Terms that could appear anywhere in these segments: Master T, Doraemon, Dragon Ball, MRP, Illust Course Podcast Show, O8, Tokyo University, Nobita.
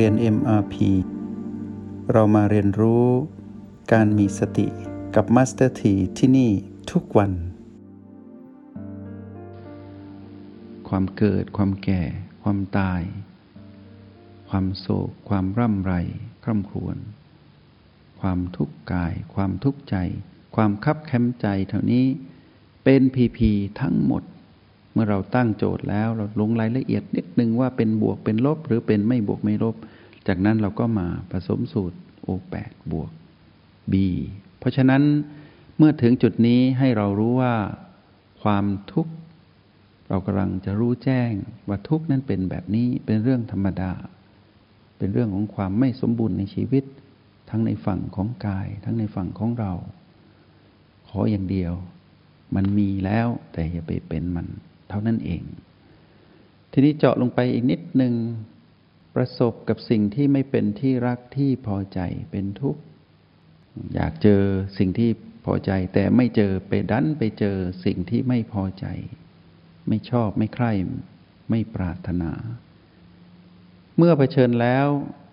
เรียน MRP เรามาเรียนรู้การมีสติกับ Master T ที่นี่ทุกวันความเกิดความแก่ความตายความโศกความร่ำไรคร่ำครวญความทุกข์กายความทุกข์ใจความคับแค้นใจเท่านี้เป็นพีๆทั้งหมดเมื่อเราตั้งโจทย์แล้วเราลงรายละเอียดนิดนึงว่าเป็นบวกเป็นลบหรือเป็นไม่บวกไม่ลบจากนั้นเราก็มาผสมสูตร O8 บวก B เพราะฉะนั้นเมื่อถึงจุดนี้ให้เรารู้ว่าความทุกข์เรากำลังจะรู้แจ้งว่าทุกข์นั้นเป็นแบบนี้เป็นเรื่องธรรมดาเป็นเรื่องของความไม่สมบูรณ์ในชีวิตทั้งในฝั่งของกายทั้งในฝั่งของเราขออย่างเดียวมันมีแล้วแต่อย่าไปเป็นมันเท่านั้นเองทีนี้เจาะลงไปอีกนิดนึงประสบกับสิ่งที่ไม่เป็นที่รักที่พอใจเป็นทุกข์อยากเจอสิ่งที่พอใจแต่ไม่เจอไปดันไปเจอสิ่งที่ไม่พอใจไม่ชอบไม่ใคร่ไม่ปรารถนาเมื่อเผชิญแล้ว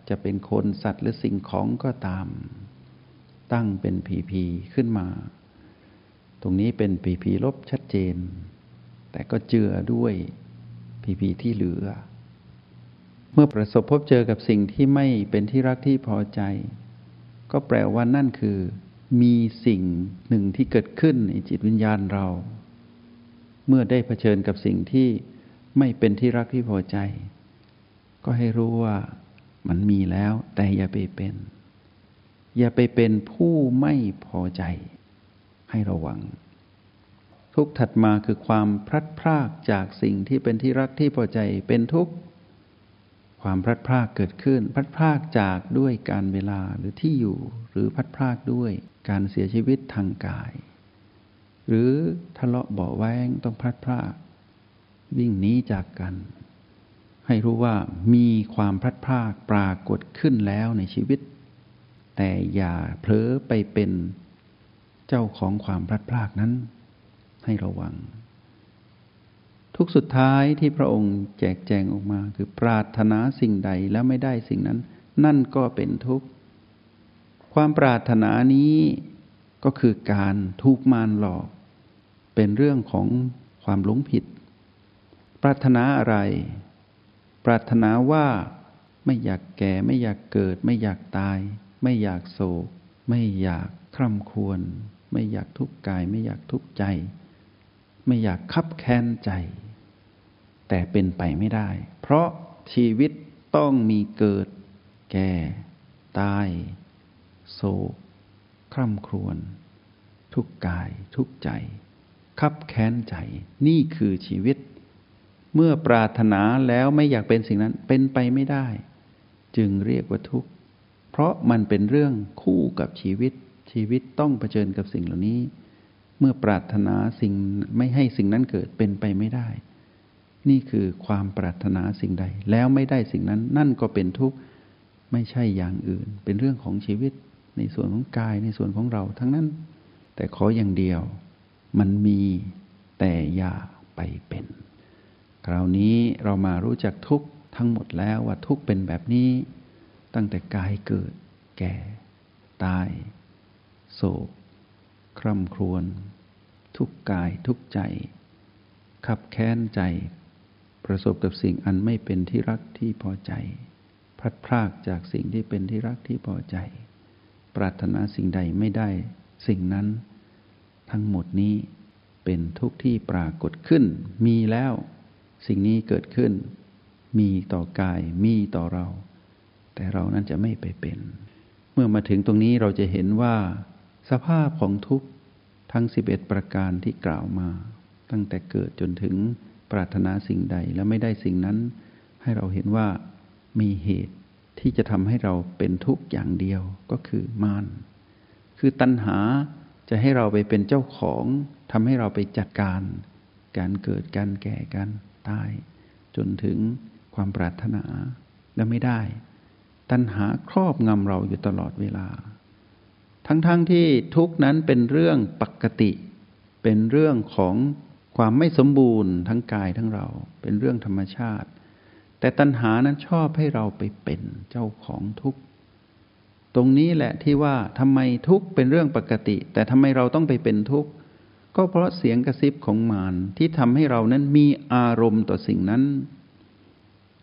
จะเป็นคนสัตว์หรือสิ่งของก็ตามตั้งเป็นพีๆขึ้นมาตรงนี้เป็นพีๆลบชัดเจนแต่ก็เจือด้วยพีๆที่เหลือเมื่อประสบพบเจอกับสิ่งที่ไม่เป็นที่รักที่พอใจก็แปลว่านั่นคือมีสิ่งหนึ่งที่เกิดขึ้นในจิตวิญญาณเราเมื่อได้เผชิญกับสิ่งที่ไม่เป็นที่รักที่พอใจก็ให้รู้ว่ามันมีแล้วแต่อย่าไปเป็นผู้ไม่พอใจให้ระวังทุกข์ถัดมาคือความพลัดพรากจากสิ่งที่เป็นที่รักที่พอใจเป็นทุกข์ความพลัดพรากเกิดขึ้นพลัดพรากจากด้วยการเวลาหรือที่อยู่หรือพลัดพรากด้วยการเสียชีวิตทางกายหรือทะเลาะเบาะแว้งต้องพลัดพรากวิ่งหนีจากกันให้รู้ว่ามีความพลัดพรากปรากฏขึ้นแล้วในชีวิตแต่อย่าเผลอไปเป็นเจ้าของความพลัดพรากนั้นให้ระวังทุกสุดท้ายที่พระองค์แจกแจงออกมาคือปรารถนาสิ่งใดแล้วไม่ได้สิ่งนั้นนั่นก็เป็นทุกข์ความปรารถนานี้ก็คือการถูกมารหลอกเป็นเรื่องของความหลงผิดปรารถนาอะไรปรารถนาว่าไม่อยากแก่ไม่อยากเกิดไม่อยากตายไม่อยากโศกไม่อยากคร่ำครวญไม่อยากทุกข์กายไม่อยากทุกข์ใจไม่อยากคับแค้นใจแต่เป็นไปไม่ได้เพราะชีวิตต้องมีเกิดแก่ตายโศกคร่ำครวญทุกข์กายทุกข์ใจคับแค้นใจนี่คือชีวิตเมื่อปรารถนาแล้วไม่อยากเป็นสิ่งนั้นเป็นไปไม่ได้จึงเรียกว่าทุกข์เพราะมันเป็นเรื่องคู่กับชีวิตต้องเผชิญกับสิ่งเหล่านี้เมื่อปรารถนาสิ่งไม่ให้สิ่งนั้นเกิดเป็นไปไม่ได้นี่คือความปรารถนาสิ่งใดแล้วไม่ได้สิ่งนั้นนั่นก็เป็นทุกข์ไม่ใช่อย่างอื่นเป็นเรื่องของชีวิตในส่วนของกายในส่วนของเราทั้งนั้นแต่ขออย่างเดียวมันมีแต่อย่าไปเป็นคราวนี้เรามารู้จักทุกข์ทั้งหมดแล้วว่าทุกข์เป็นแบบนี้ตั้งแต่กายเกิดแก่ตายโศกคร่ำครวญทุกข์กายทุกข์ใจคับแค้นใจประสบกับสิ่งอันไม่เป็นที่รักที่พอใจพลัดพรากจากสิ่งที่เป็นที่รักที่พอใจปรารถนาสิ่งใดไม่ได้สิ่งนั้นทั้งหมดนี้เป็นทุกข์ที่ปรากฏขึ้นมีแล้วสิ่งนี้เกิดขึ้นมีต่อกายมีต่อเราแต่เรานั้นจะไม่ไปเป็นเมื่อมาถึงตรงนี้เราจะเห็นว่าสภาพของทุกข์ทั้ง11ประการที่กล่าวมาตั้งแต่เกิดจนถึงปรารถนาสิ่งใดและไม่ได้สิ่งนั้นให้เราเห็นว่ามีเหตุที่จะทำให้เราเป็นทุกข์อย่างเดียวก็คือมารคือตัณหาจะให้เราไปเป็นเจ้าของทำให้เราไปจัดการเกิดการแก่การตายจนถึงความปรารถนาและไม่ได้ตัณหาครอบงำเราอยู่ตลอดเวลาทั้งที่ทุกข์นั้นเป็นเรื่องปกติเป็นเรื่องของความไม่สมบูรณ์ทั้งกายทั้งเราเป็นเรื่องธรรมชาติ แต่ตัณหานั้นชอบให้เราไปเป็นเจ้าของทุกข์ตรงนี้แหละที่ว่าทำไมทุกข์เป็นเรื่องปกติแต่ทำไมเราต้องไปเป็นทุกข์ก็เพราะเสียงกระซิบของมารที่ทำให้เรานั้นมีอารมณ์ต่อสิ่งนั้น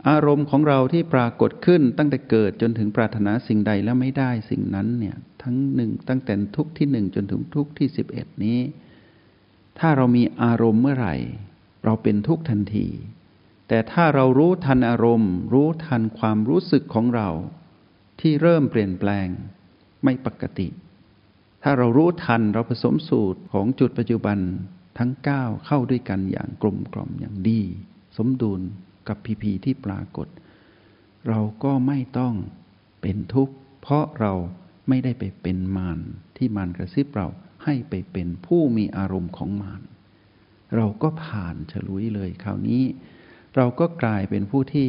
อารมณ์ของเราที่ปรากฏขึ้นตั้งแต่เกิดจนถึงปรารถนาสิ่งใดแล้วไม่ได้สิ่งนั้นเนี่ยทั้งหนึ่งตั้งแต่ทุกข์ที่1จนถึงทุกข์ที่11นี้ถ้าเรามีอารมณ์เมื่อไหร่เราเป็นทุกข์ทันทีแต่ถ้าเรารู้ทันอารมณ์รู้ทันความรู้สึกของเราที่เริ่มเปลี่ยนแปลงไม่ปกติถ้าเรารู้ทันเราผสมสูตรของจุดปัจจุบันทั้ง9เข้าด้วยกันอย่างกลมกล่อมอย่างดีสมดุลกับพีพีที่ปรากฏเราก็ไม่ต้องเป็นทุกข์เพราะเราไม่ได้ไปเป็นมารที่มารกระซิบเราให้ไปเป็นผู้มีอารมณ์ของมารเราก็ผ่านฉลุยเลยคราวนี้เราก็กลายเป็นผู้ที่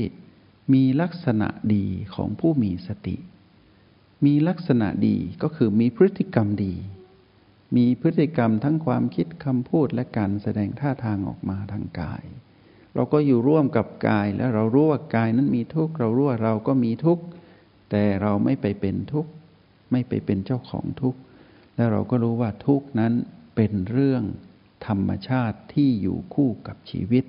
มีลักษณะดีของผู้มีสติมีลักษณะดีก็คือมีพฤติกรรมดีมีพฤติกรรมทั้งความคิดคำพูดและการแสดงท่าทางออกมาทางกายเราก็อยู่ร่วมกับกายแล้วเรารู้ว่ากายนั้นมีทุกข์เรารู้ว่าเราก็มีทุกข์แต่เราไม่ไปเป็นทุกข์ไม่ไปเป็นเจ้าของทุกข์แล้วเราก็รู้ว่าทุกข์นั้นเป็นเรื่องธรรมชาติที่อยู่คู่กับชีวิต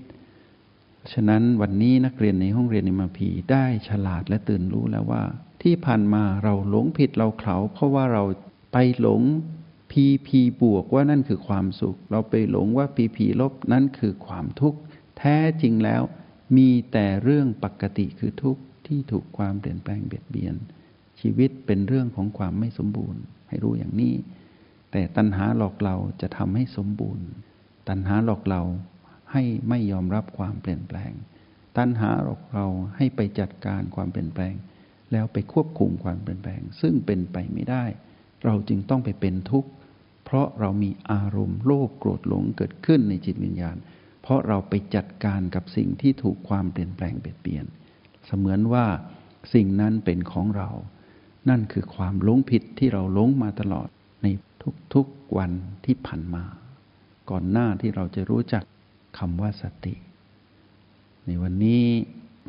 ฉะนั้นวันนี้นักเรียนในห้องเรียน MRP ได้ฉลาดและตื่นรู้แล้วว่าที่ผ่านมาเราหลงผิดเราเขลาเพราะว่าเราไปหลง PP บวกว่านั่นคือความสุขเราไปหลงว่า PP ลบนั่นคือความทุกข์แท้จริงแล้วมีแต่เรื่องปกติคือทุกข์ที่ถูกความเปลี่ยนแปลงเบียดเบียนชีวิตเป็นเรื่องของความไม่สมบูรณ์ให้รู้อย่างนี้แต่ตัณหาหลอกเราจะทำให้สมบูรณ์ตัณหาหลอกเราให้ไม่ยอมรับความเปลี่ยนแปลงตัณหาหลอกเราให้ไปจัดการความเปลี่ยนแปลงแล้วไปควบคุมความเปลี่ยนแปลงซึ่งเป็นไปไม่ได้เราจึงต้องไปเป็นทุกข์เพราะเรามีอารมณ์โลภโกรธหลงเกิดขึ้นในจิตวิญญาณเพราะเราไปจัดการกับสิ่งที่ถูกความเปลี่ยนแปลงเบียดเบียนเสมือนว่าสิ่งนั้นเป็นของเรานั่นคือความหลงผิดที่เราหลงมาตลอดในทุกๆวันที่ผ่านมาก่อนหน้าที่เราจะรู้จักคำว่าสติในวันนี้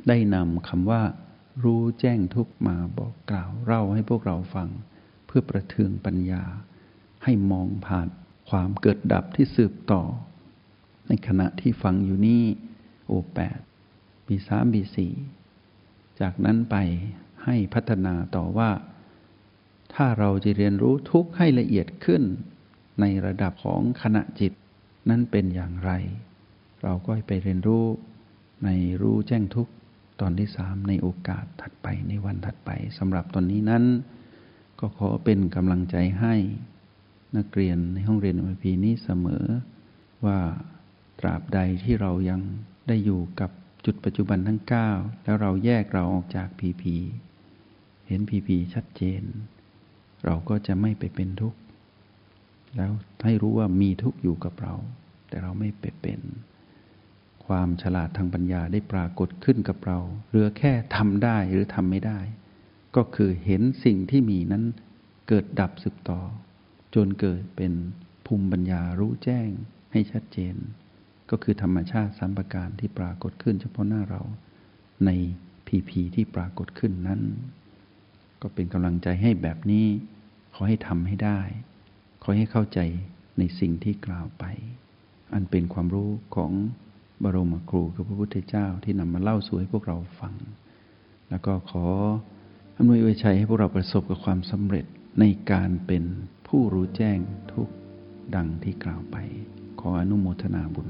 ได้นำคำว่ารู้แจ้งทุกข์มาบอกกล่าวเล่าให้พวกเราฟังเพื่อประเทืองปัญญาให้มองผ่านความเกิดดับที่สืบต่อในขณะที่ฟังอยู่นี่โอ8ปี3ปี4จากนั้นไปให้พัฒนาต่อว่าถ้าเราจะเรียนรู้ทุกข์ให้ละเอียดขึ้นในระดับของขณะจิตนั้นเป็นอย่างไรเราก็ไปเรียนรู้ในรู้แจ้งทุกข์ตอนที่3ในโอกาสถัดไปในวันถัดไปสำหรับตอนนี้นั้นก็ขอเป็นกำลังใจให้นักเรียนในห้องเรียน MRP นี้เสมอว่าตราบใดที่เรายังได้อยู่กับจุดปัจจุบันทั้ง9แล้วเราแยกเราออกจาก PP เห็น PP ชัดเจนเราก็จะไม่ไปเป็นทุกข์แล้วให้รู้ว่ามีทุกข์อยู่กับเราแต่เราไม่ไปเป็นความฉลาดทางปัญญาได้ปรากฏขึ้นกับเราเหลือแค่ทำได้หรือทำไม่ได้ก็คือเห็นสิ่งที่มีนั้นเกิดดับสืบต่อจนเกิดเป็นภูมิปัญญารู้แจ้งให้ชัดเจนก็คือธรรมชาติ3ประการที่ปรากฏขึ้นเฉพาะหน้าเราในพีพีที่ปรากฏขึ้นนั้นก็เป็นกำลังใจให้แบบนี้ขอให้ทำให้ได้ขอให้เข้าใจในสิ่งที่กล่าวไปอันเป็นความรู้ของบรมครูคือพระพุทธเจ้าที่นำมาเล่าสู่ให้พวกเราฟังแล้วก็ขออำนวยอวยชัยให้พวกเราประสบกับความสำเร็จในการเป็นผู้รู้แจ้งทุกดังที่กล่าวไปขออนุโมทนาบุญ